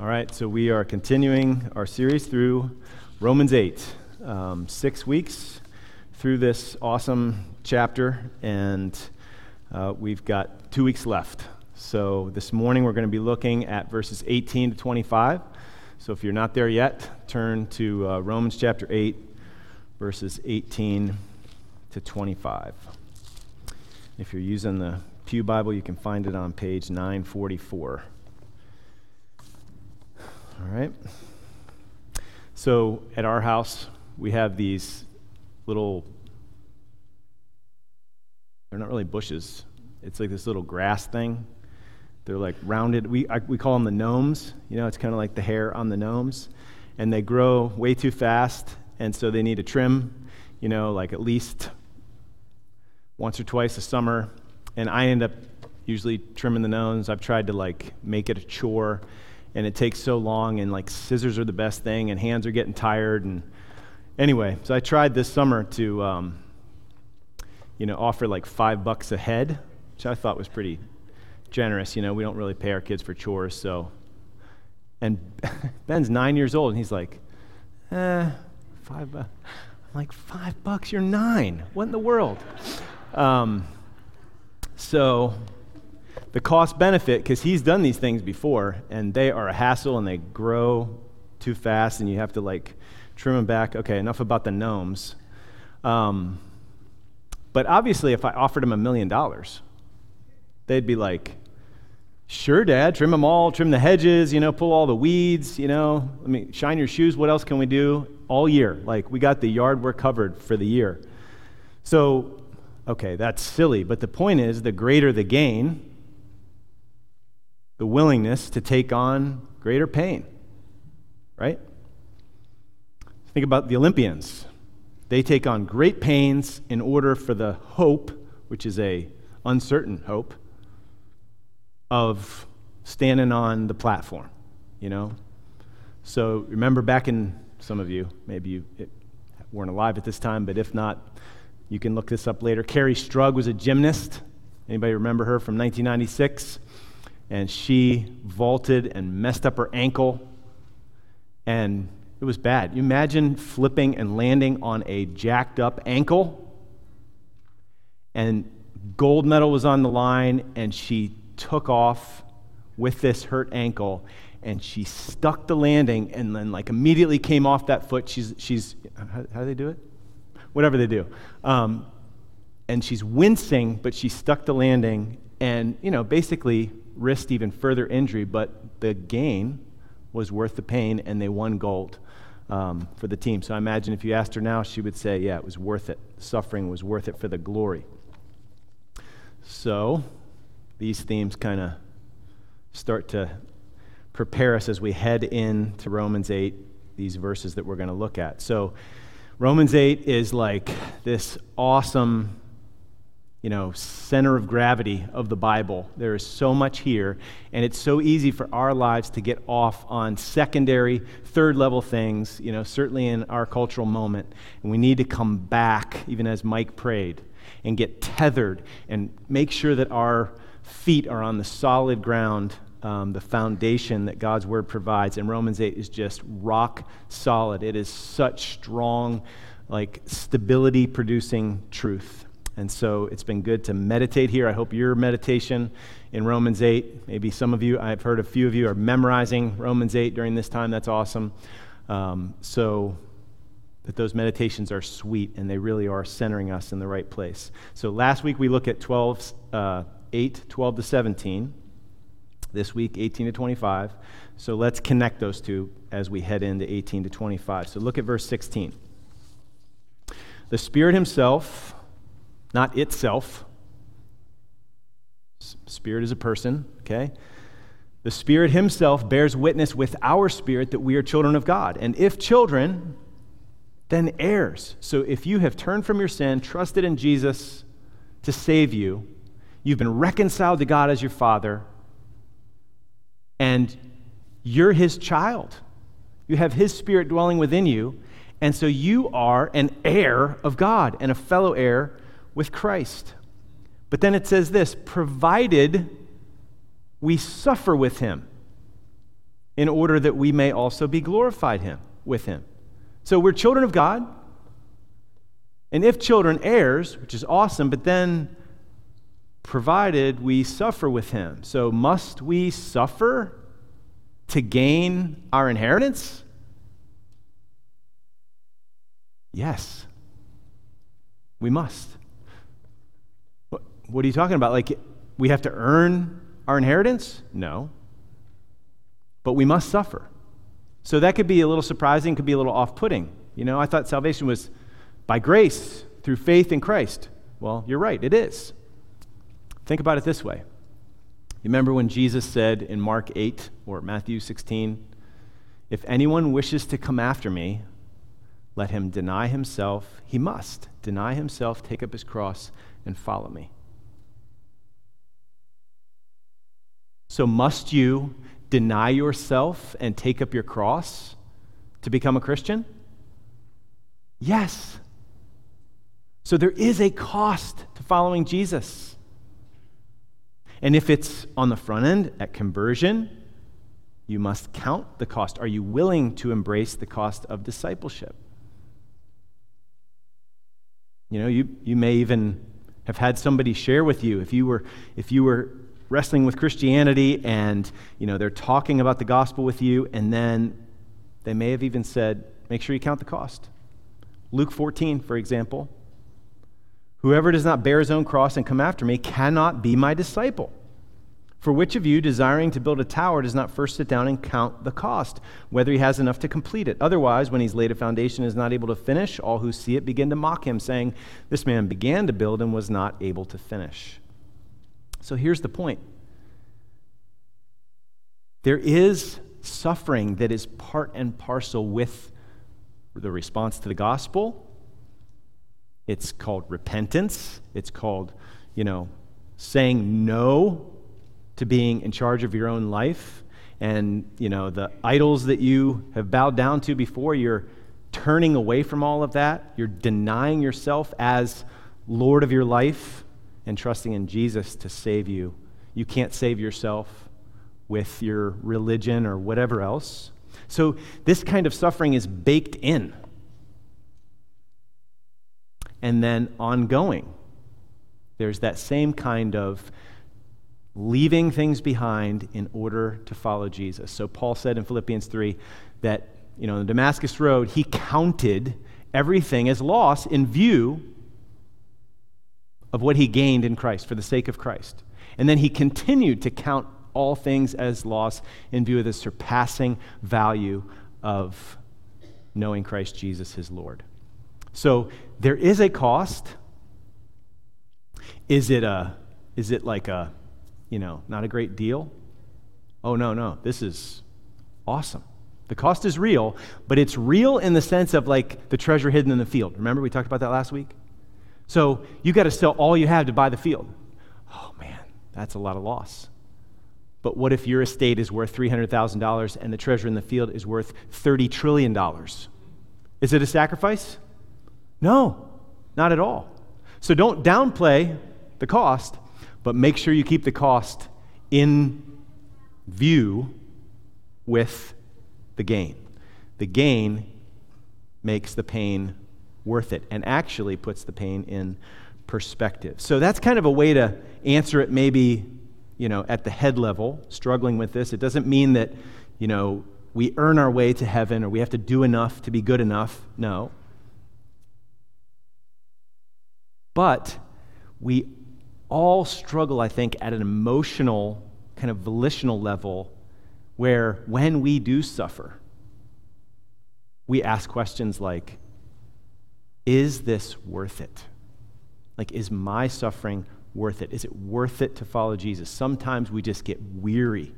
All right, so we are continuing our series through Romans 8. 6 weeks through this awesome chapter, and we've got 2 weeks left. So this morning we're going to be looking at verses 18 to 25. So if you're not there yet, turn to Romans chapter 8, verses 18 to 25. If you're using the Pew Bible, you can find it on page 944. All right. So at our house, we have these little, they're not really bushes. It's like this little grass thing. They're like rounded. We call them the gnomes. You know, it's kind of like the hair on the gnomes. And they grow way too fast, and so they need a trim, you know, like at least once or twice a summer. And I end up usually trimming the gnomes. I've tried to like make it a chore. And it takes so long, and like scissors are the best thing, and hands are getting tired, and anyway, so I tried this summer to, offer like $5 a head, which I thought was pretty generous. You know, we don't really pay our kids for chores, so. And Ben's 9 years old, and he's like, $5. I'm like, $5? You're 9. What in the world? The cost benefit, because he's done these things before, and they are a hassle, and they grow too fast, and you have to like trim them back. Okay, enough about the gnomes. But obviously, if I offered him $1 million, they'd be like, "Sure, Dad, trim them all, trim the hedges, you know, pull all the weeds, you know, I mean, shine your shoes. What else can we do all year? Like, we got the yard, we're covered for the year." So, okay, that's silly, but the point is, the greater the gain, the willingness to take on greater pain, right? Think about the Olympians. They take on great pains in order for the hope, which is a uncertain hope, of standing on the platform, you know? So remember back in, some of you, maybe you weren't alive at this time, but if not, you can look this up later. Carrie Strug was a gymnast. Anybody remember her from 1996? And she vaulted and messed up her ankle, and it was bad. You imagine flipping and landing on a jacked-up ankle, and gold medal was on the line, and she took off with this hurt ankle, and she stuck the landing, and then like immediately came off that foot. She's how do they do it? Whatever they do, and she's wincing, but she stuck the landing, and you know basically risked even further injury, but the gain was worth the pain, and they won gold for the team. So I imagine if you asked her now, she would say, yeah, it was worth it. Suffering was worth it for the glory. So these themes kind of start to prepare us as we head into Romans 8, these verses that we're going to look at. So Romans 8 is like this awesome, you know, center of gravity of the Bible. There is so much here, and it's so easy for our lives to get off on secondary, third-level things, you know, certainly in our cultural moment. And we need to come back, even as Mike prayed, and get tethered and make sure that our feet are on the solid ground, the foundation that God's Word provides. And Romans 8 is just rock solid. It is such strong, like, stability-producing truth. And so it's been good to meditate here. I hope your meditation in Romans 8, maybe some of you, I've heard a few of you are memorizing Romans 8 during this time. That's awesome. So that those meditations are sweet, and they really are centering us in the right place. So last week we looked at 8, 12 to 17. This week, 18 to 25. So let's connect those two as we head into 18 to 25. So look at verse 16. The Spirit himself... not itself. Spirit is a person, okay? The Spirit himself bears witness with our spirit that we are children of God. And if children, then heirs. So if you have turned from your sin, trusted in Jesus to save you, you've been reconciled to God as your Father, and you're his child. You have his Spirit dwelling within you, and so you are an heir of God and a fellow heir with Christ. But then it says this, provided we suffer with him in order that we may also be glorified with him. So we're children of God. And if children, heirs, which is awesome, but then provided we suffer with him. So must we suffer to gain our inheritance? Yes, we must. What are you talking about? Like, we have to earn our inheritance? No. But we must suffer. So that could be a little surprising, could be a little off-putting. You know, I thought salvation was by grace, through faith in Christ. Well, you're right, it is. Think about it this way. You remember when Jesus said in Mark 8 or Matthew 16, if anyone wishes to come after me, let him deny himself. He must deny himself, take up his cross, and follow me. So must you deny yourself and take up your cross to become a Christian? Yes. So there is a cost to following Jesus. And if it's on the front end at conversion, you must count the cost. Are you willing to embrace the cost of discipleship? You know, you may even have had somebody share with you, if you were wrestling with Christianity and, you know, they're talking about the gospel with you, and then they may have even said, make sure you count the cost. Luke 14, for example, whoever does not bear his own cross and come after me cannot be my disciple. For which of you, desiring to build a tower, does not first sit down and count the cost, whether he has enough to complete it? Otherwise, when he's laid a foundation and is not able to finish, all who see it begin to mock him, saying, this man began to build and was not able to finish. So here's the point. There is suffering that is part and parcel with the response to the gospel. It's called repentance. It's called, you know, saying no to being in charge of your own life, and, you know, the idols that you have bowed down to before, you're turning away from all of that. You're denying yourself as Lord of your life and trusting in Jesus to save you. You can't save yourself with your religion or whatever else. So this kind of suffering is baked in and then ongoing. There's that same kind of leaving things behind in order to follow Jesus. So Paul said in Philippians 3 that, you know, on the Damascus Road, he counted everything as loss in view of what he gained in Christ, for the sake of Christ. And then he continued to count all things as loss in view of the surpassing value of knowing Christ Jesus, his Lord. So there is a cost. Is it like a, you know, not a great deal? Oh, no, this is awesome. The cost is real, but it's real in the sense of like the treasure hidden in the field. Remember we talked about that last week? So you got to sell all you have to buy the field. Oh man, that's a lot of loss. But what if your estate is worth $300,000 and the treasure in the field is worth $30 trillion? Is it a sacrifice? No, not at all. So don't downplay the cost, but make sure you keep the cost in view with the gain. The gain makes the pain worth it and actually puts the pain in perspective. So that's kind of a way to answer it, maybe, you know, at the head level, struggling with this. It doesn't mean that, you know, we earn our way to heaven or we have to do enough to be good enough. No. But we all struggle, I think, at an emotional, kind of volitional level where when we do suffer, we ask questions like, is this worth it? Like, is my suffering worth it? Is it worth it to follow Jesus? Sometimes we just get weary.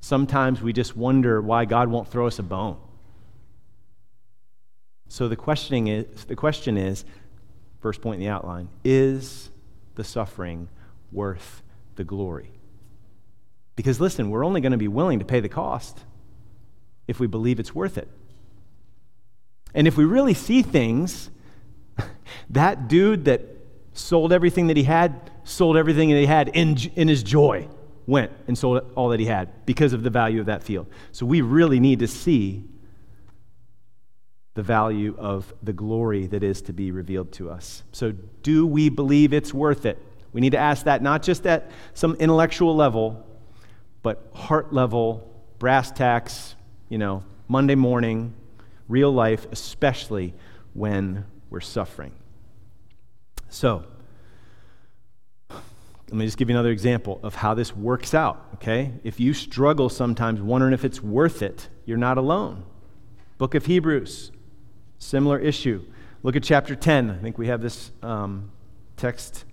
Sometimes we just wonder why God won't throw us a bone. So the question is, first point in the outline, is the suffering worth the glory? Because listen, we're only going to be willing to pay the cost if we believe it's worth it. And if we really see things, that dude that sold everything that he had in his joy. went and sold all that he had because of the value of that field. So we really need to see the value of the glory that is to be revealed to us. So do we believe it's worth it? We need to ask that not just at some intellectual level, but heart level, brass tacks, Monday morning, real life, especially when we're suffering. So let me just give you another example of how this works out, okay? If you struggle sometimes wondering if it's worth it, you're not alone. Book of Hebrews, similar issue. Look at chapter 10. I think we have this text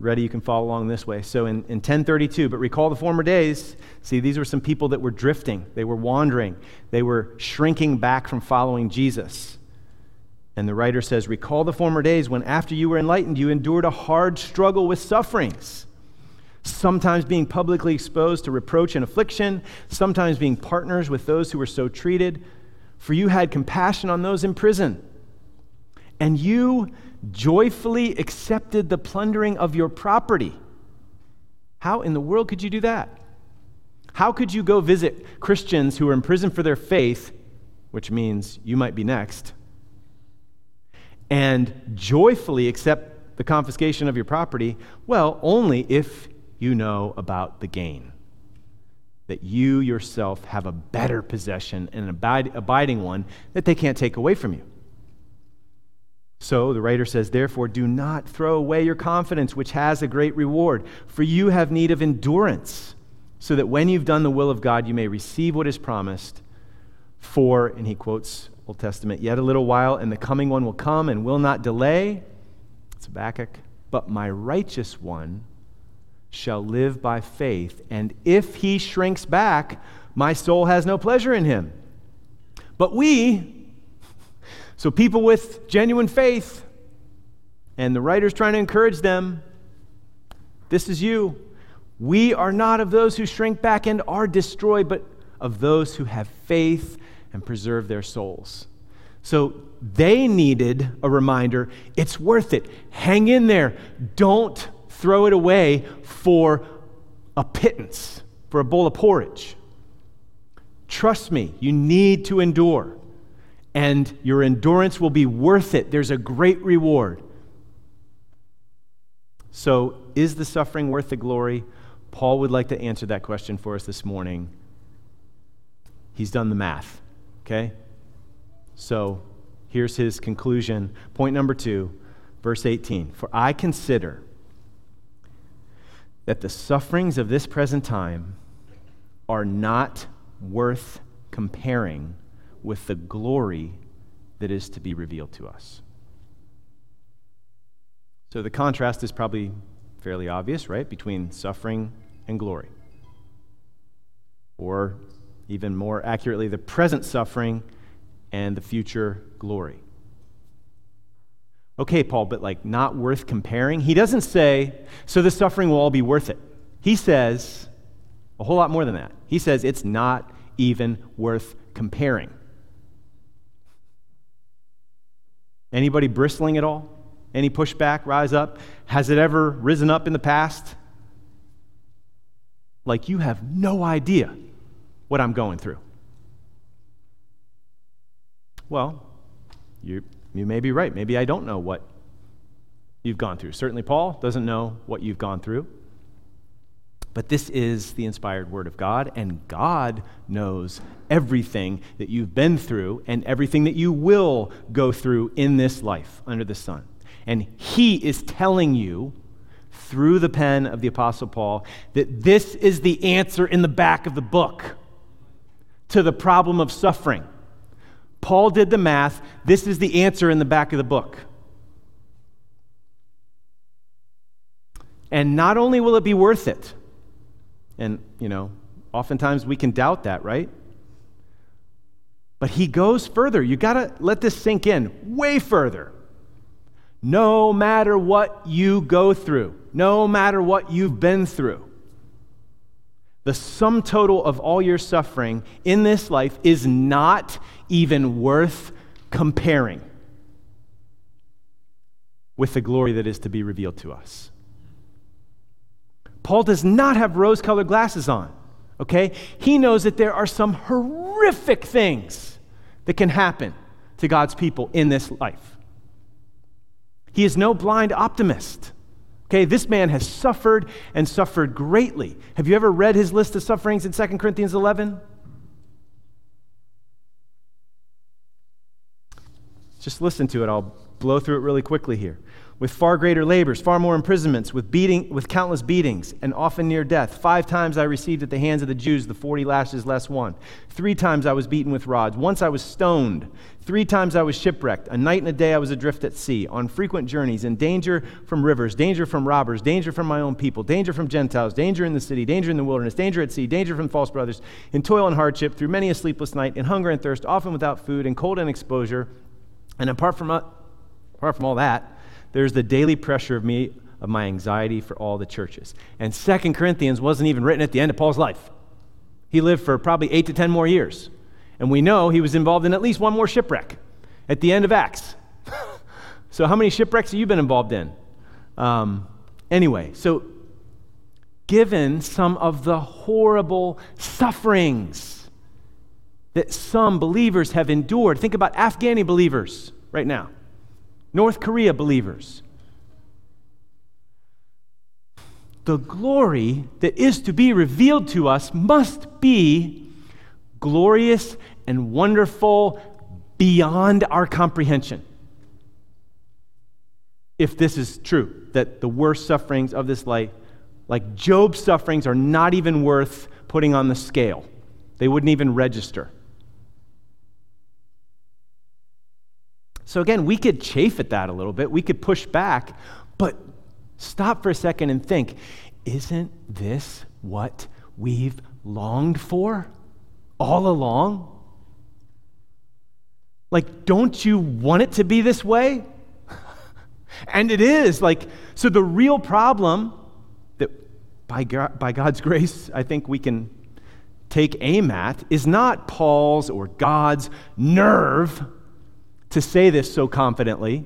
ready. You can follow along this way. So in 10:32, but recall the former days. See, these were some people that were drifting. They were wandering. They were shrinking back from following Jesus. And the writer says, recall the former days when after you were enlightened, you endured a hard struggle with sufferings, sometimes being publicly exposed to reproach and affliction, sometimes being partners with those who were so treated. For you had compassion on those in prison, and you joyfully accepted the plundering of your property. How in the world could you do that? How could you go visit Christians who are in prison for their faith, which means you might be next, and joyfully accept the confiscation of your property? Well, only if you know about the gain, that you yourself have a better possession and an abiding one that they can't take away from you. So the writer says, therefore, do not throw away your confidence, which has a great reward, for you have need of endurance, so that when you've done the will of God, you may receive what is promised. For, and he quotes Old Testament, yet a little while, and the coming one will come and will not delay. It's Habakkuk. But my righteous one shall live by faith, and if he shrinks back, my soul has no pleasure in him. But we, so people with genuine faith, and the writer's trying to encourage them, this is you. We are not of those who shrink back and are destroyed, but of those who have faith and preserve their souls. So they needed a reminder, it's worth it. Hang in there. Don't throw it away for a pittance, for a bowl of porridge. Trust me, you need to endure, and your endurance will be worth it. There's a great reward. So is the suffering worth the glory? Paul would like to answer that question for us this morning. He's done the math. Okay? So here's his conclusion. Point number 2, verse 18. For I consider that the sufferings of this present time are not worth comparing with the glory that is to be revealed to us. So the contrast is probably fairly obvious, right? Between suffering and glory. Or even more accurately, the present suffering and the future glory. Okay, Paul, but not worth comparing? He doesn't say, so the suffering will all be worth it. He says a whole lot more than that. He says it's not even worth comparing. Anybody bristling at all? Any pushback, rise up? Has it ever risen up in the past? You have no idea what I'm going through. Well, you may be right. Maybe I don't know what you've gone through. Certainly Paul doesn't know what you've gone through. But this is the inspired word of God, and God knows everything that you've been through and everything that you will go through in this life under the sun. And he is telling you through the pen of the Apostle Paul that this is the answer in the back of the book to the problem of suffering. Paul did the math. This is the answer in the back of the book. And not only will it be worth it, and, oftentimes we can doubt that, right? But he goes further. You got to let this sink in way further. No matter what you go through, no matter what you've been through, the sum total of all your suffering in this life is not even worth comparing with the glory that is to be revealed to us. Paul does not have rose-colored glasses on, okay? He knows that there are some horrific things that can happen to God's people in this life. He is no blind optimist, okay? This man has suffered and suffered greatly. Have you ever read his list of sufferings in 2 Corinthians 11? Just listen to it. I'll blow through it really quickly here. With far greater labors, far more imprisonments, with countless beatings, and often near death. 5 times I received at the hands of the Jews the 40 lashes less one. 3 times I was beaten with rods. Once I was stoned. 3 times I was shipwrecked. A night and a day I was adrift at sea, on frequent journeys, in danger from rivers, danger from robbers, danger from my own people, danger from Gentiles, danger in the city, danger in the wilderness, danger at sea, danger from false brothers, in toil and hardship, through many a sleepless night, in hunger and thirst, often without food, in cold and exposure. And apart from all that, there's the daily pressure of my anxiety for all the churches. And 2 Corinthians wasn't even written at the end of Paul's life. He lived for probably 8 to 10 more years. And we know he was involved in at least one more shipwreck at the end of Acts. So how many shipwrecks have you been involved in? Anyway, so given some of the horrible sufferings that some believers have endured, think about Afghani believers right now. North Korea believers. The glory that is to be revealed to us must be glorious and wonderful beyond our comprehension. If this is true, that the worst sufferings of this life, like Job's sufferings, are not even worth putting on the scale. They wouldn't even register. So again, we could chafe at that a little bit. We could push back, but stop for a second and think, isn't this what we've longed for all along? Like, don't you want it to be this way? And it is. So the real problem that by God's grace, I think we can take aim at is not Paul's or God's nerve to say this so confidently,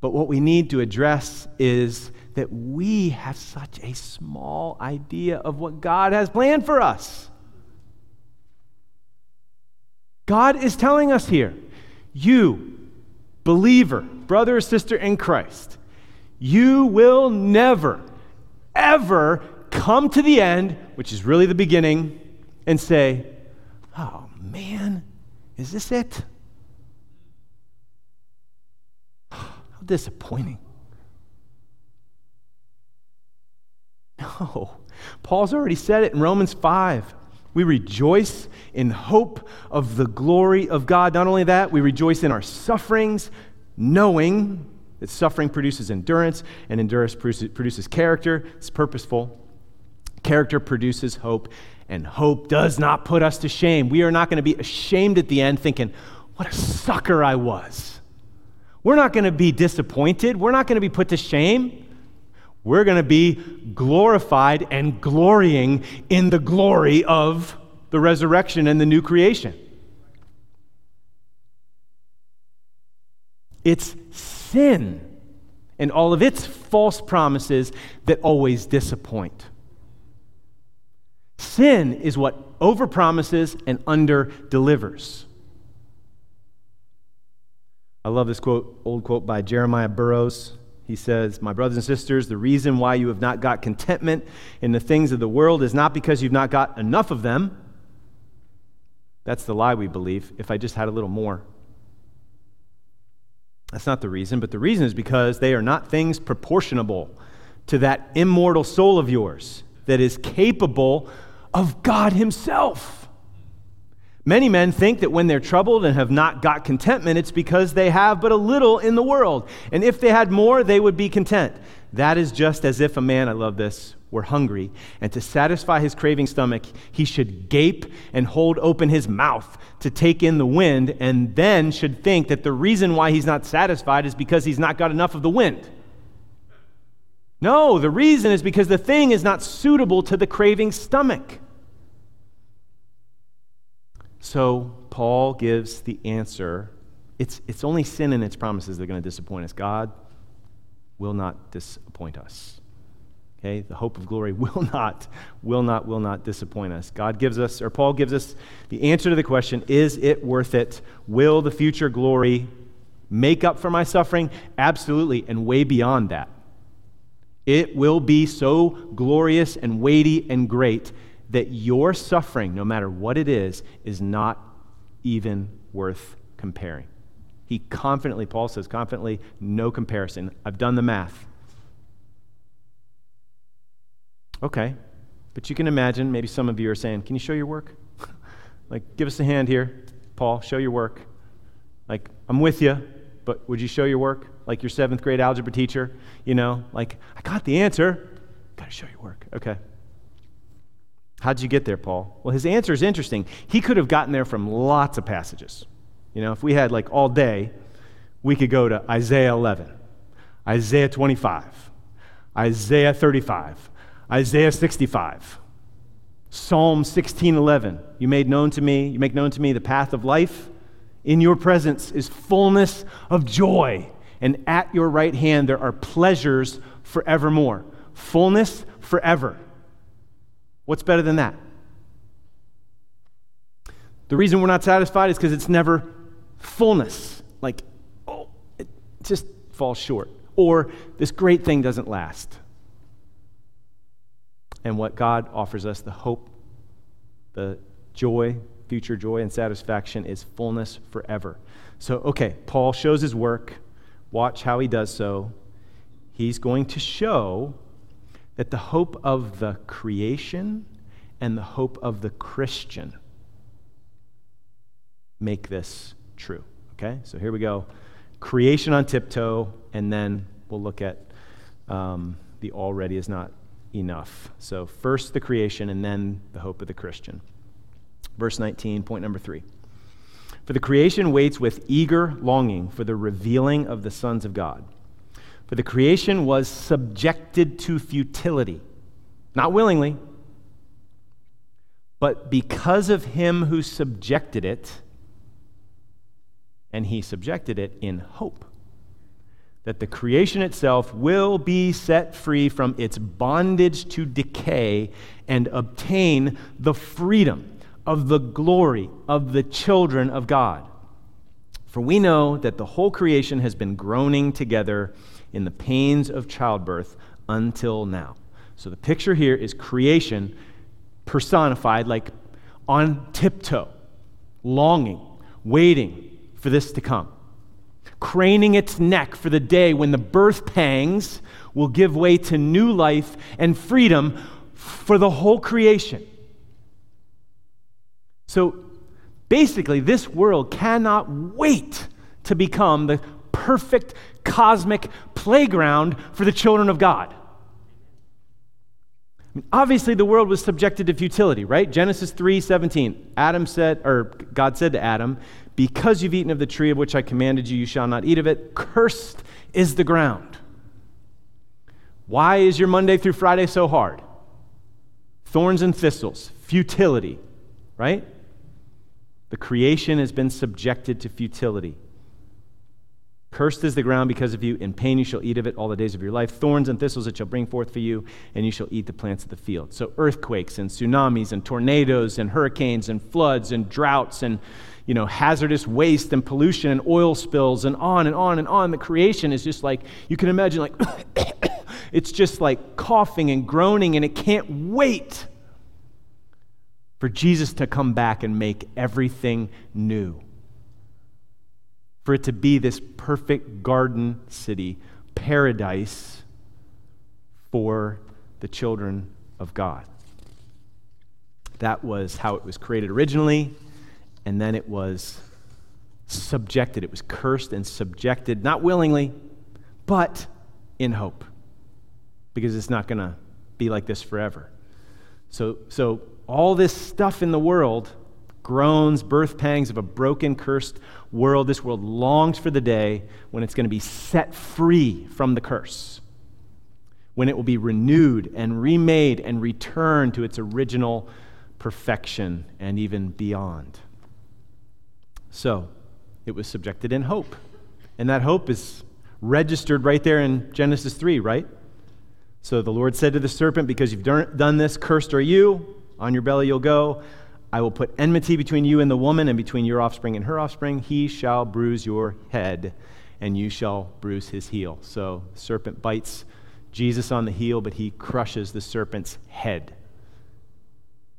but what we need to address is that we have such a small idea of what God has planned for us. God is telling us here, you, believer, brother or sister in Christ, you will never, ever come to the end, which is really the beginning, and say, oh man, is this it? Disappointing. No. Paul's already said it in Romans 5. We rejoice in hope of the glory of God. Not only that, we rejoice in our sufferings, knowing that suffering produces endurance, and endurance produces character. It's purposeful. Character produces hope, and hope does not put us to shame. We are not going to be ashamed at the end thinking, what a sucker I was. We're not going to be disappointed. We're not going to be put to shame. We're going to be glorified and glorying in the glory of the resurrection and the new creation. It's sin and all of its false promises that always disappoint. Sin is what overpromises and underdelivers. I love this quote, old quote by Jeremiah Burroughs. He says, my brothers and sisters, the reason why you have not got contentment in the things of the world is not because you've not got enough of them. That's the lie we believe. If I just had a little more. That's not the reason, but the reason is because they are not things proportionable to that immortal soul of yours that is capable of God Himself. Many men think that when they're troubled and have not got contentment, it's because they have but a little in the world. And if they had more, they would be content. That is just as if a man, I love this, were hungry, and to satisfy his craving stomach, he should gape and hold open his mouth to take in the wind, and then should think that the reason why he's not satisfied is because he's not got enough of the wind. No, the reason is because the thing is not suitable to the craving stomach. So Paul gives the answer. It's only sin and its promises that are going to disappoint us. God will not disappoint us. Okay, the hope of glory will not disappoint us. God gives us, or Paul gives us, the answer to the question, is it worth it? Will the future glory make up for my suffering? Absolutely, and way beyond that. It will be so glorious and weighty and great that your suffering, no matter what it is not even worth comparing. He confidently, Paul says confidently, no comparison. I've done the math. Okay, but you can imagine, maybe some of you are saying, can you show your work? Like, give us a hand here, Paul, show your work. Like, I'm with you, but would you show your work? Like your seventh grade algebra teacher, you know, like, I got the answer, gotta show your work. Okay. How'd you get there, Paul? Well, his answer is interesting. He could have gotten there from lots of passages. You know, if we had like all day, we could go to Isaiah 11, Isaiah 25, Isaiah 35, Isaiah 65, Psalm 16:11. You make known to me the path of life. In your presence is fullness of joy, and at your right hand there are pleasures forevermore. Fullness forever. What's better than that? The reason we're not satisfied is because it's never fullness. Like, oh, it just falls short. Or this great thing doesn't last. And what God offers us, the hope, the joy, future joy and satisfaction, is fullness forever. So, okay, Paul shows his work. Watch how he does so. He's going to show that the hope of the creation and the hope of the Christian make this true, okay? So here we go. Creation on tiptoe, and then we'll look at the already is not enough. So first the creation, and then the hope of the Christian. Verse 19, point number 3. For the creation waits with eager longing for the revealing of the sons of God. For the creation was subjected to futility, not willingly, but because of him who subjected it, and he subjected it in hope that the creation itself will be set free from its bondage to decay and obtain the freedom of the glory of the children of God. For we know that the whole creation has been groaning together in the pains of childbirth until now. So the picture here is creation personified, like on tiptoe, longing, waiting for this to come, craning its neck for the day when the birth pangs will give way to new life and freedom for the whole creation. So basically, this world cannot wait to become the perfect cosmic playground for the children of God. I mean, obviously, the world was subjected to futility, right? Genesis 3:17. God said to Adam, "Because you've eaten of the tree of which I commanded you, you shall not eat of it. Cursed is the ground." Why is your Monday through Friday so hard? Thorns and thistles, futility, right? The creation has been subjected to futility. Cursed is the ground because of you. In pain you shall eat of it all the days of your life. Thorns and thistles it shall bring forth for you, and you shall eat the plants of the field. So earthquakes and tsunamis and tornadoes and hurricanes and floods and droughts and, you know, hazardous waste and pollution and oil spills and on and on and on. The creation is just like, you can imagine, like, it's just like coughing and groaning, and it can't wait for Jesus to come back and make everything new. For it to be this perfect garden city, paradise for the children of God. That was how it was created originally, and then it was subjected. It was cursed and subjected, not willingly, but in hope, because it's not going to be like this forever. So all this stuff in the world, groans, birth pangs of a broken, cursed world, this world longs for the day when it's going to be set free from the curse, when it will be renewed and remade and returned to its original perfection and even beyond. So it was subjected in hope, and that hope is registered right there in Genesis 3, right? So the Lord said to the serpent, because you've done this, cursed are you, on your belly you'll go. I will put enmity between you and the woman, and between your offspring and her offspring. He shall bruise your head, and you shall bruise his heel. So the serpent bites Jesus on the heel, but he crushes the serpent's head.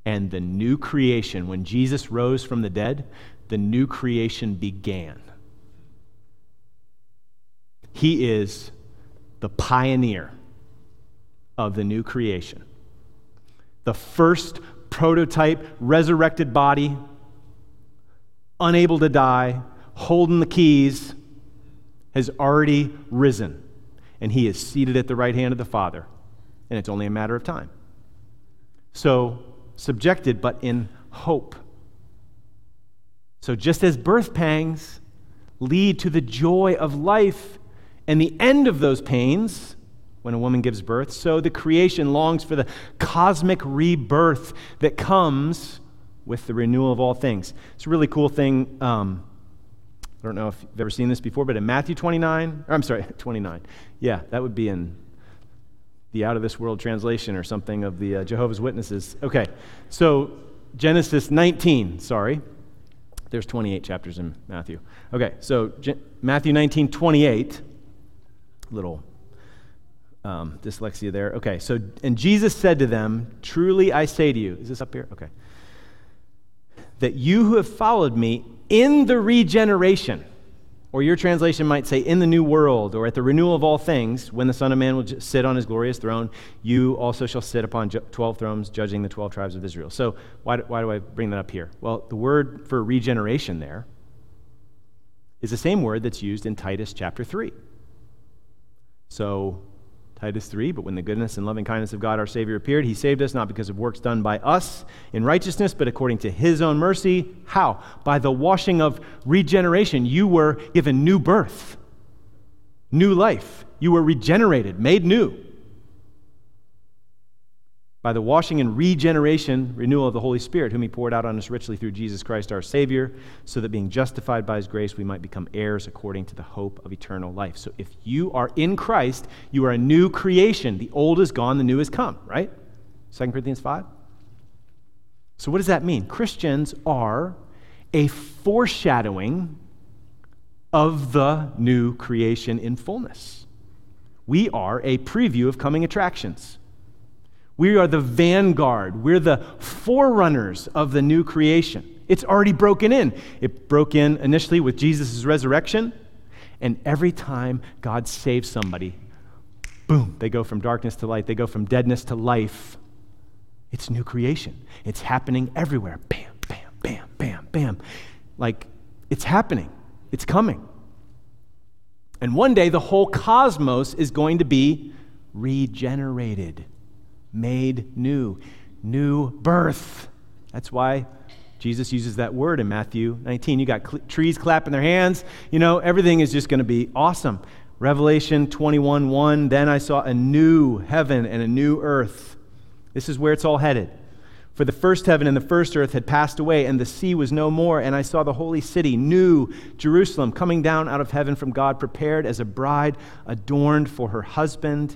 And the new creation, when Jesus rose from the dead, the new creation began. He is the pioneer of the new creation. The first prototype, resurrected body, unable to die, holding the keys, has already risen. And he is seated at the right hand of the Father. And it's only a matter of time. So, subjected, but in hope. So just as birth pangs lead to the joy of life and the end of those pains, when a woman gives birth, so the creation longs for the cosmic rebirth that comes with the renewal of all things. It's a really cool thing. I don't know if you've ever seen this before, but in Matthew 29. Yeah, that would be in the Out of This World translation or something of the Jehovah's Witnesses. Okay, so Genesis 19, There's 28 chapters in Matthew. Okay, so Matthew 19, 28, little... dyslexia there. Okay, so, and Jesus said to them, truly I say to you, is this up here? Okay. That you who have followed me in the regeneration, or your translation might say in the new world, or at the renewal of all things, when the Son of Man will sit on his glorious throne, you also shall sit upon 12 thrones, judging the 12 tribes of Israel. So why do I bring that up here? Well, the word for regeneration there is the same word that's used in Titus chapter 3. So, Titus 3, but when the goodness and loving kindness of God our Savior appeared, he saved us not because of works done by us in righteousness, but according to his own mercy. How? By the washing of regeneration. You were given new birth, new life. You were regenerated, made new. By the washing and regeneration, renewal of the Holy Spirit, whom he poured out on us richly through Jesus Christ our Savior, so that being justified by his grace, we might become heirs according to the hope of eternal life. So if you are in Christ, you are a new creation. The old is gone, the new has come, right? 2 Corinthians 5. So what does that mean? Christians are a foreshadowing of the new creation in fullness. We are a preview of coming attractions. We are the vanguard. We're the forerunners of the new creation. It's already broken in. It broke in initially with Jesus' resurrection, and every time God saves somebody, boom, they go from darkness to light. They go from deadness to life. It's new creation. It's happening everywhere. Bam, bam, bam, bam, bam. Like, it's happening. It's coming. And one day, the whole cosmos is going to be regenerated. Made new. New birth. That's why Jesus uses that word in Matthew 19. You got trees clapping their hands. You know, everything is just going to be awesome. Revelation 21:1, then I saw a new heaven and a new earth. This is where it's all headed. For the first heaven and the first earth had passed away, and the sea was no more, and I saw the holy city, new Jerusalem, coming down out of heaven from God, prepared as a bride adorned for her husband.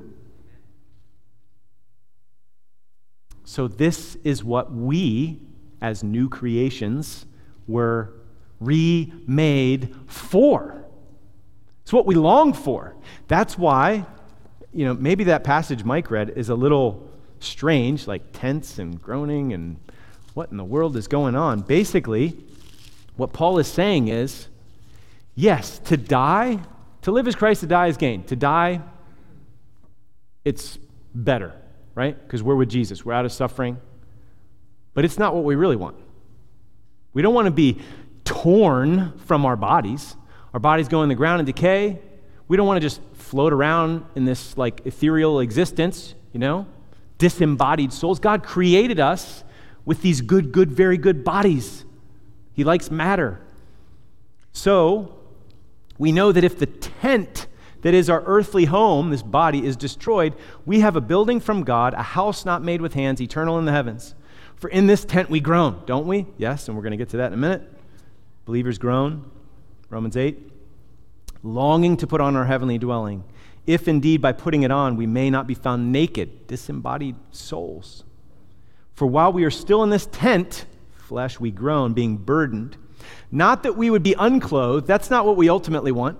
So this is what we, as new creations, were remade for. It's what we long for. That's why, you know, maybe that passage Mike read is a little strange, like tense and groaning and what in the world is going on. Basically, what Paul is saying is, yes, to die, to live is Christ, to die is gain. To die, it's better. Right? Because we're with Jesus. We're out of suffering. But it's not what we really want. We don't want to be torn from our bodies. Our bodies go in the ground and decay. We don't want to just float around in this like ethereal existence, you know, disembodied souls. God created us with these good, very good bodies. He likes matter. So we know that if the tent that is our earthly home, this body, is destroyed, we have a building from God, a house not made with hands, eternal in the heavens. For in this tent we groan, don't we? Yes, and we're going to get to that in a minute. Believers groan, Romans 8, longing to put on our heavenly dwelling, if indeed by putting it on we may not be found naked, disembodied souls. For while we are still in this tent, flesh, we groan, being burdened. Not that we would be unclothed, that's not what we ultimately want,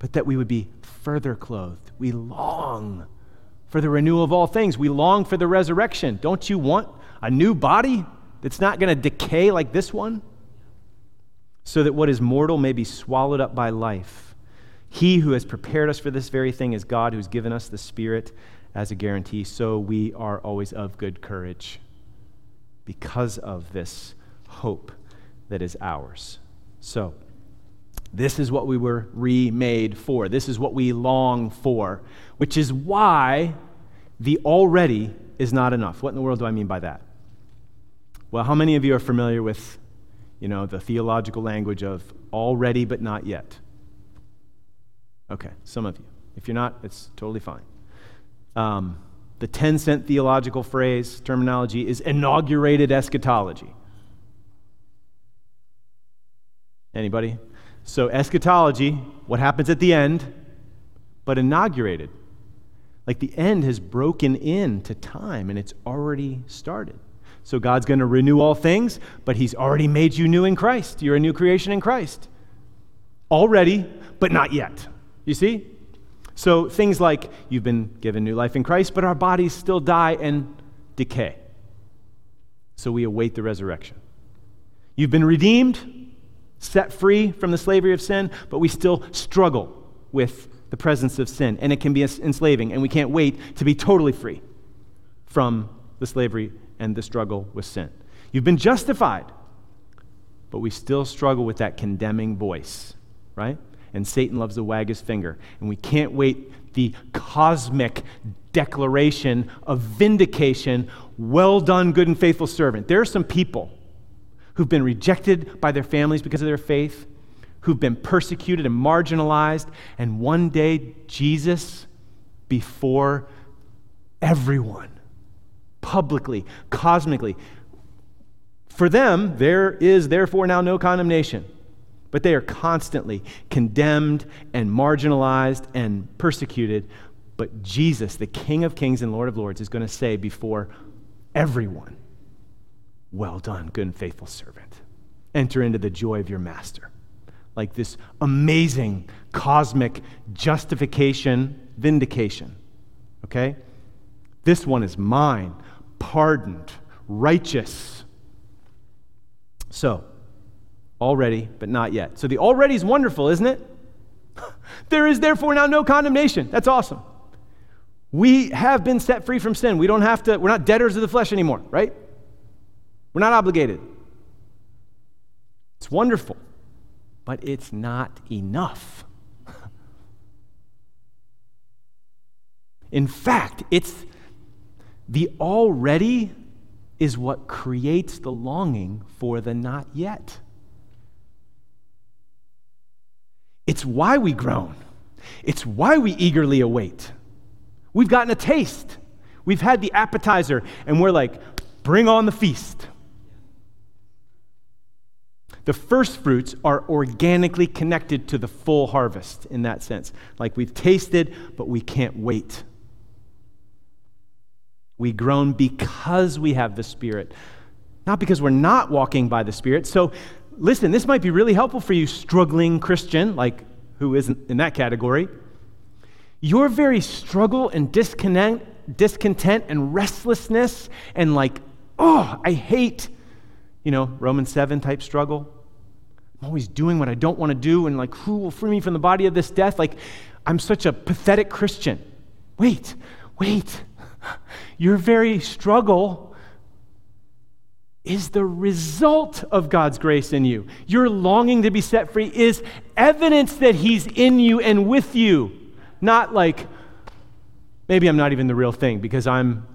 but that we would be further clothed. We long for the renewal of all things. We long for the resurrection. Don't you want a new body that's not going to decay like this one? So that what is mortal may be swallowed up by life. He who has prepared us for this very thing is God, who's given us the Spirit as a guarantee. So we are always of good courage because of this hope that is ours. So this is what we were remade for. This is what we long for, which is why the already is not enough. What in the world do I mean by that? Well, how many of you are familiar with, you know, the theological language of already but not yet? Okay, some of you. If you're not, it's totally fine. The 10-cent theological phrase, terminology, is inaugurated eschatology. Anybody? So eschatology, what happens at the end, but inaugurated. Like the end has broken into time and it's already started. So God's going to renew all things, but he's already made you new in Christ. You're a new creation in Christ. Already, but not yet. You see? So things like you've been given new life in Christ, but our bodies still die and decay. So we await the resurrection. You've been redeemed, set free from the slavery of sin, but we still struggle with the presence of sin, and it can be enslaving, and we can't wait to be totally free from the slavery and the struggle with sin. You've been justified, but we still struggle with that condemning voice, right? And Satan loves to wag his finger, and we can't wait the cosmic declaration of vindication, well done, good and faithful servant. There are some people who've been rejected by their families because of their faith, who've been persecuted and marginalized, and one day Jesus, before everyone, publicly, cosmically. For them, there is therefore now no condemnation, but they are constantly condemned and marginalized and persecuted. But Jesus, the King of Kings and Lord of Lords, is going to say before everyone, well done, good and faithful servant. Enter into the joy of your master. Like this amazing cosmic justification, vindication. Okay? This one is mine, pardoned, righteous. So, already, but not yet. So the already is wonderful, isn't it? There is therefore now no condemnation. That's awesome. We have been set free from sin. We don't have to, we're not debtors of the flesh anymore, right? We're not obligated. It's wonderful, but it's not enough. In fact, it's the already is what creates the longing for the not yet. It's why we groan. It's why we eagerly await. We've gotten a taste. We've had the appetizer, and we're like, bring on the feast. The first fruits are organically connected to the full harvest in that sense. Like we've tasted, but we can't wait. We groan because we have the Spirit, not because we're not walking by the Spirit. So listen, this might be really helpful for you, struggling Christian, like who isn't in that category. Your very struggle and discontent and restlessness and like, oh, I hate, you know, Romans 7 type struggle. I'm always doing what I don't want to do and like, who will free me from the body of this death? Like, I'm such a pathetic Christian. Wait. Your very struggle is the result of God's grace in you. Your longing to be set free is evidence that he's in you and with you. Not like, maybe I'm not even the real thing because I'm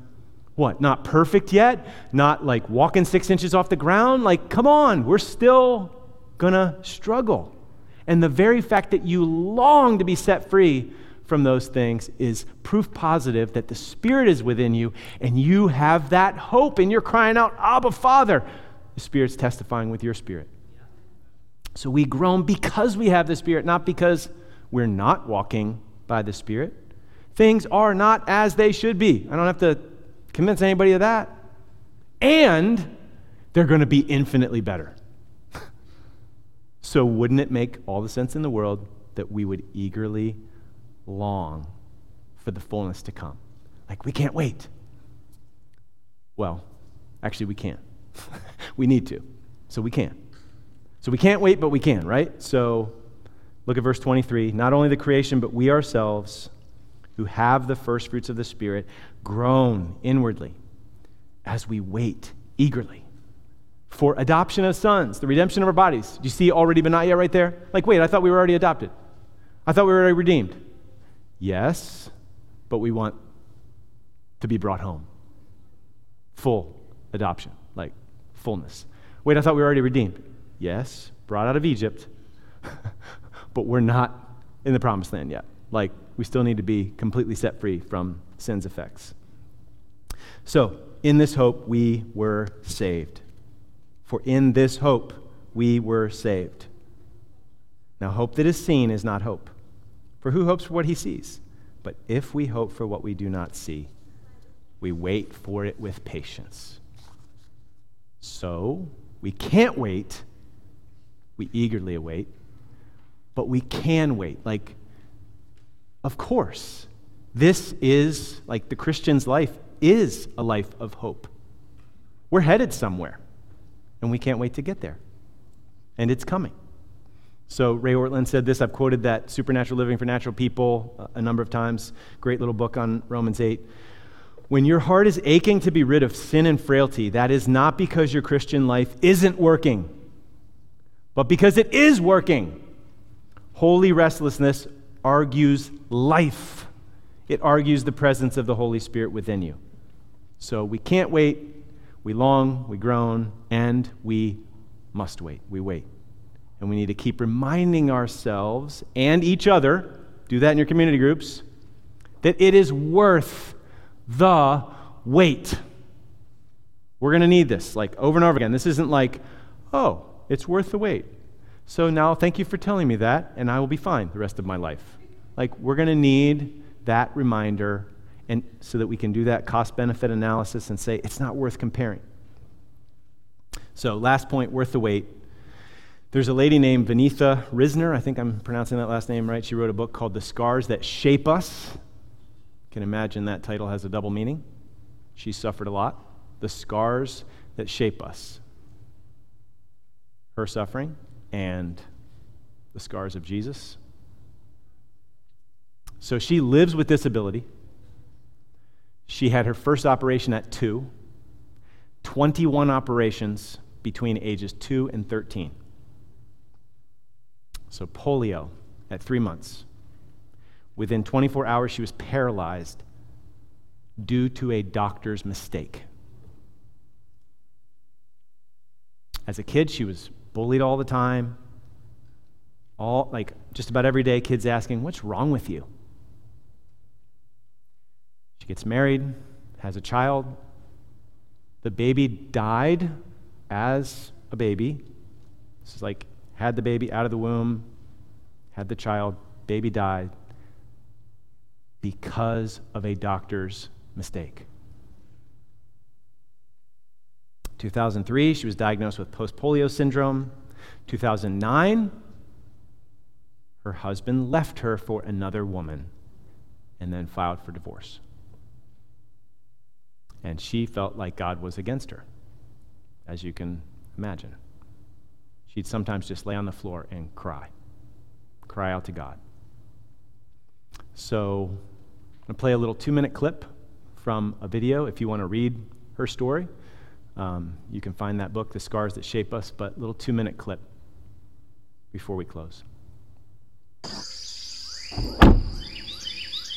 What, not perfect yet? Not like walking 6 inches off the ground? Like, come on, we're still gonna struggle. And the very fact that you long to be set free from those things is proof positive that the Spirit is within you and you have that hope and you're crying out, Abba, Father. The Spirit's testifying with your spirit. So we groan because we have the Spirit, not because we're not walking by the Spirit. Things are not as they should be. I don't have to convince anybody of that. And they're going to be infinitely better. So wouldn't it make all the sense in the world that we would eagerly long for the fullness to come? Like, we can't wait. Well, actually, we can. We need to. So we can. So we can't wait, but we can, right? So look at verse 23. Not only the creation, but we ourselves who have the first fruits of the Spirit groan inwardly as we wait eagerly for adoption as sons, the redemption of our bodies. Do you see already but not yet right there? Like, wait, I thought we were already adopted. I thought we were already redeemed. Yes, but we want to be brought home. Full adoption, like fullness. Wait, I thought we were already redeemed. Yes, brought out of Egypt, but we're not in the promised land yet. Like, we still need to be completely set free from sin's effects. So, in this hope, we were saved. For in this hope, we were saved. Now, hope that is seen is not hope. For who hopes for what he sees? But if we hope for what we do not see, we wait for it with patience. So, we can't wait. We eagerly await. But we can wait. Like, of course, this is, like, the Christian's life is a life of hope. We're headed somewhere, and we can't wait to get there. And it's coming. So Ray Ortlund said this. I've quoted that Supernatural Living for Natural People a number of times. Great little book on Romans 8. When your heart is aching to be rid of sin and frailty, that is not because your Christian life isn't working, but because it is working. Holy restlessness argues life. It argues the presence of the Holy Spirit within you. So we can't wait. We long, we groan, and we must wait. We wait. And we need to keep reminding ourselves and each other, do that in your community groups, that it is worth the wait. We're going to need this, like, over and over again. This isn't like, oh, it's worth the wait. So now thank you for telling me that, and I will be fine the rest of my life. Like, we're going to need that reminder, and so that we can do that cost-benefit analysis and say it's not worth comparing. So last point, worth the wait. There's a lady named Vanitha Risner. I think I'm pronouncing that last name right. She wrote a book called The Scars That Shape Us. You can imagine that title has a double meaning. She suffered a lot. The Scars That Shape Us. Her suffering and the scars of Jesus. So she lives with disability. She had her first operation at 2. 21 operations between ages 2 and 13. So polio at 3 months. Within 24 hours, she was paralyzed due to a doctor's mistake. As a kid, she was bullied all the time. All, like, just about every day, kids asking, what's wrong with you? She gets married, has a child. The baby died as a baby. This is like, had the baby out of the womb, had the child, baby died because of a doctor's mistake. 2003, she was diagnosed with post-polio syndrome. 2009, her husband left her for another woman and then filed for divorce. And she felt like God was against her, as you can imagine. She'd sometimes just lay on the floor and cry out to God. So I'm going to play a little 2-minute clip from a video. If you want to read her story, you can find that book, The Scars That Shape Us, but a little 2-minute clip before we close.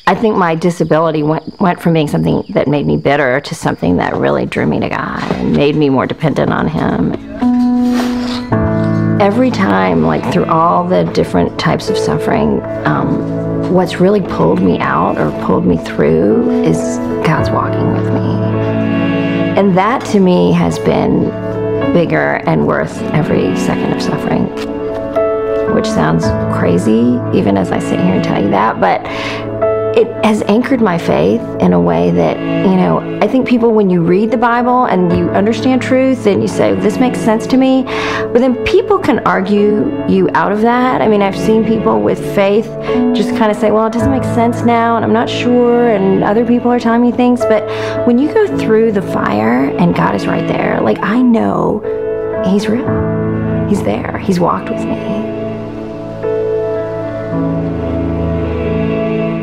I think my disability went from being something that made me bitter to something that really drew me to God and made me more dependent on Him. Every time, like through all the different types of suffering, what's really pulled me out or pulled me through is God's walking with me. And that to me has been bigger and worth every second of suffering. Which sounds crazy, even as I sit here and tell you that, but it has anchored my faith in a way that, you know, I think people, when you read the Bible and you understand truth and you say, this makes sense to me, but then people can argue you out of that. I mean, I've seen people with faith just kind of say, well, it doesn't make sense now and I'm not sure and other people are telling me things. But when you go through the fire and God is right there, like I know He's real. He's there. He's walked with me.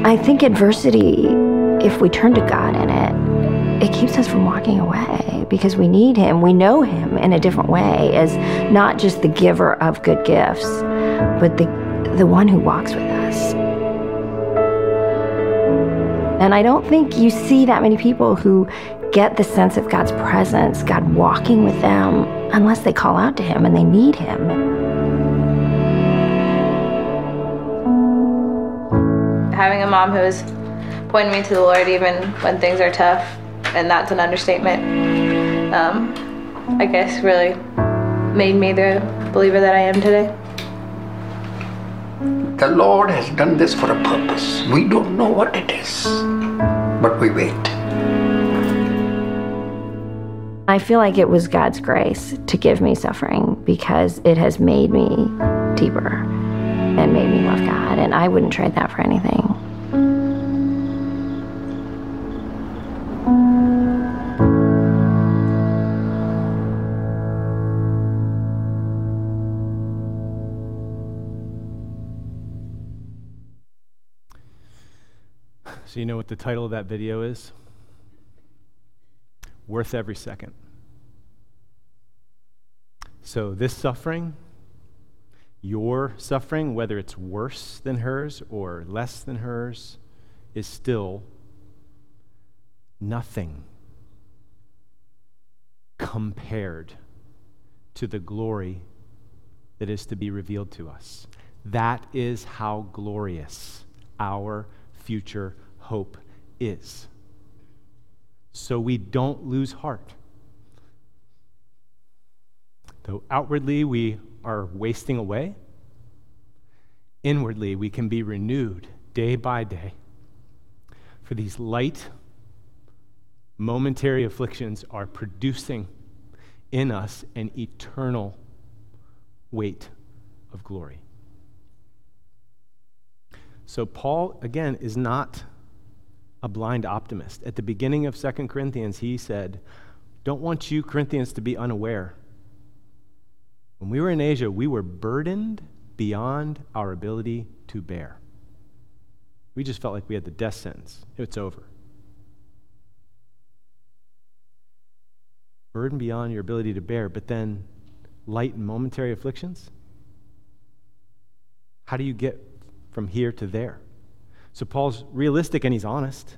I think adversity, if we turn to God in it, it keeps us from walking away because we need Him. We know Him in a different way as not just the giver of good gifts, but the one who walks with us. And I don't think you see that many people who get the sense of God's presence, God walking with them, unless they call out to Him and they need Him. Having a mom who's pointing me to the Lord even when things are tough, and that's an understatement, I guess really made me the believer that I am today. The Lord has done this for a purpose. We don't know what it is, but we wait. I feel like it was God's grace to give me suffering because it has made me deeper and made me love God, and I wouldn't trade that for anything. So you know what the title of that video is? Worth every second. So this suffering, your suffering, whether it's worse than hers or less than hers, is still nothing compared to the glory that is to be revealed to us. That is how glorious our future hope is. So we don't lose heart. Though outwardly we are wasting away, inwardly we can be renewed day by day. For these light, momentary afflictions are producing in us an eternal weight of glory. So Paul, again, is not a blind optimist. At the beginning of 2 Corinthians, he said, don't want you Corinthians to be unaware. When we were in Asia, we were burdened beyond our ability to bear. We just felt like we had the death sentence. It's over. Burdened beyond your ability to bear, but then light and momentary afflictions? How do you get from here to there? So Paul's realistic and he's honest.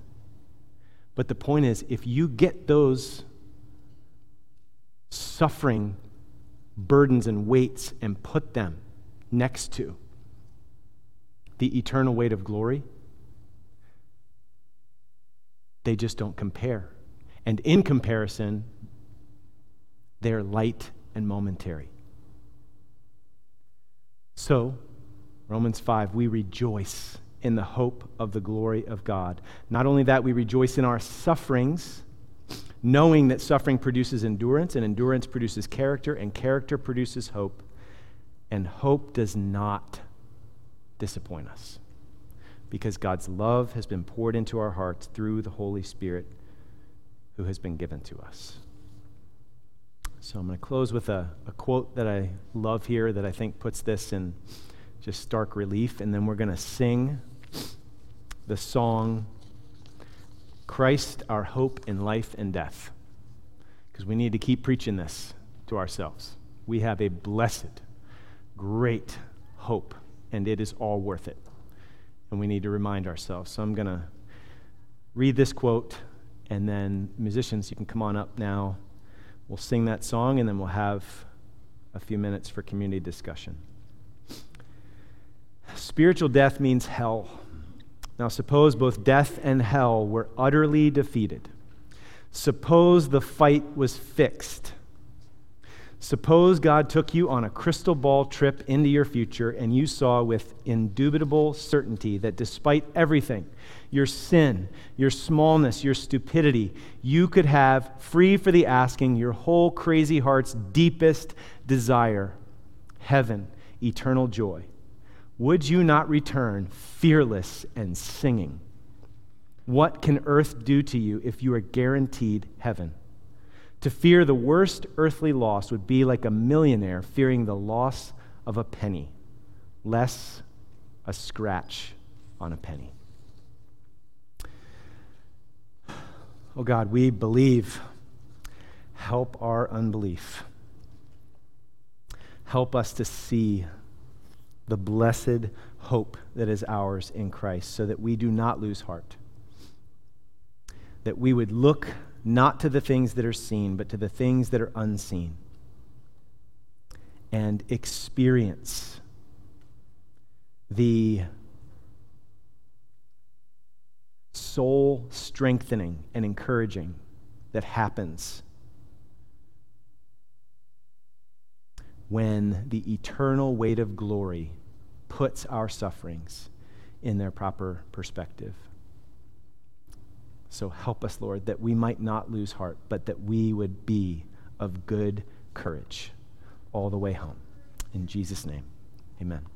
But the point is, if you get those suffering burdens and weights and put them next to the eternal weight of glory, they just don't compare. And in comparison, they're light and momentary. So, Romans 5, we rejoice in the hope of the glory of God. Not only that, we rejoice in our sufferings, knowing that suffering produces endurance, and endurance produces character, and character produces hope, and hope does not disappoint us because God's love has been poured into our hearts through the Holy Spirit who has been given to us. So I'm going to close with a quote that I love here that I think puts this in just stark relief, and then we're going to sing the song, Christ, our hope in life and death. Because we need to keep preaching this to ourselves. We have a blessed, great hope, and it is all worth it. And we need to remind ourselves. So I'm going to read this quote, and then musicians, you can come on up now. We'll sing that song, and then we'll have a few minutes for community discussion. Spiritual death means hell. Now suppose both death and hell were utterly defeated. Suppose the fight was fixed. Suppose God took you on a crystal ball trip into your future, and you saw with indubitable certainty that despite everything, your sin, your smallness, your stupidity, you could have, free for the asking, your whole crazy heart's deepest desire, heaven, eternal joy. Would you not return fearless and singing? What can earth do to you if you are guaranteed heaven? To fear the worst earthly loss would be like a millionaire fearing the loss of a penny, less a scratch on a penny. Oh God, we believe. Help our unbelief. Help us to see the blessed hope that is ours in Christ, so that we do not lose heart, that we would look not to the things that are seen, but to the things that are unseen, and experience the soul strengthening and encouraging that happens when the eternal weight of glory puts our sufferings in their proper perspective. So help us, Lord, that we might not lose heart, but that we would be of good courage all the way home. In Jesus' name, amen.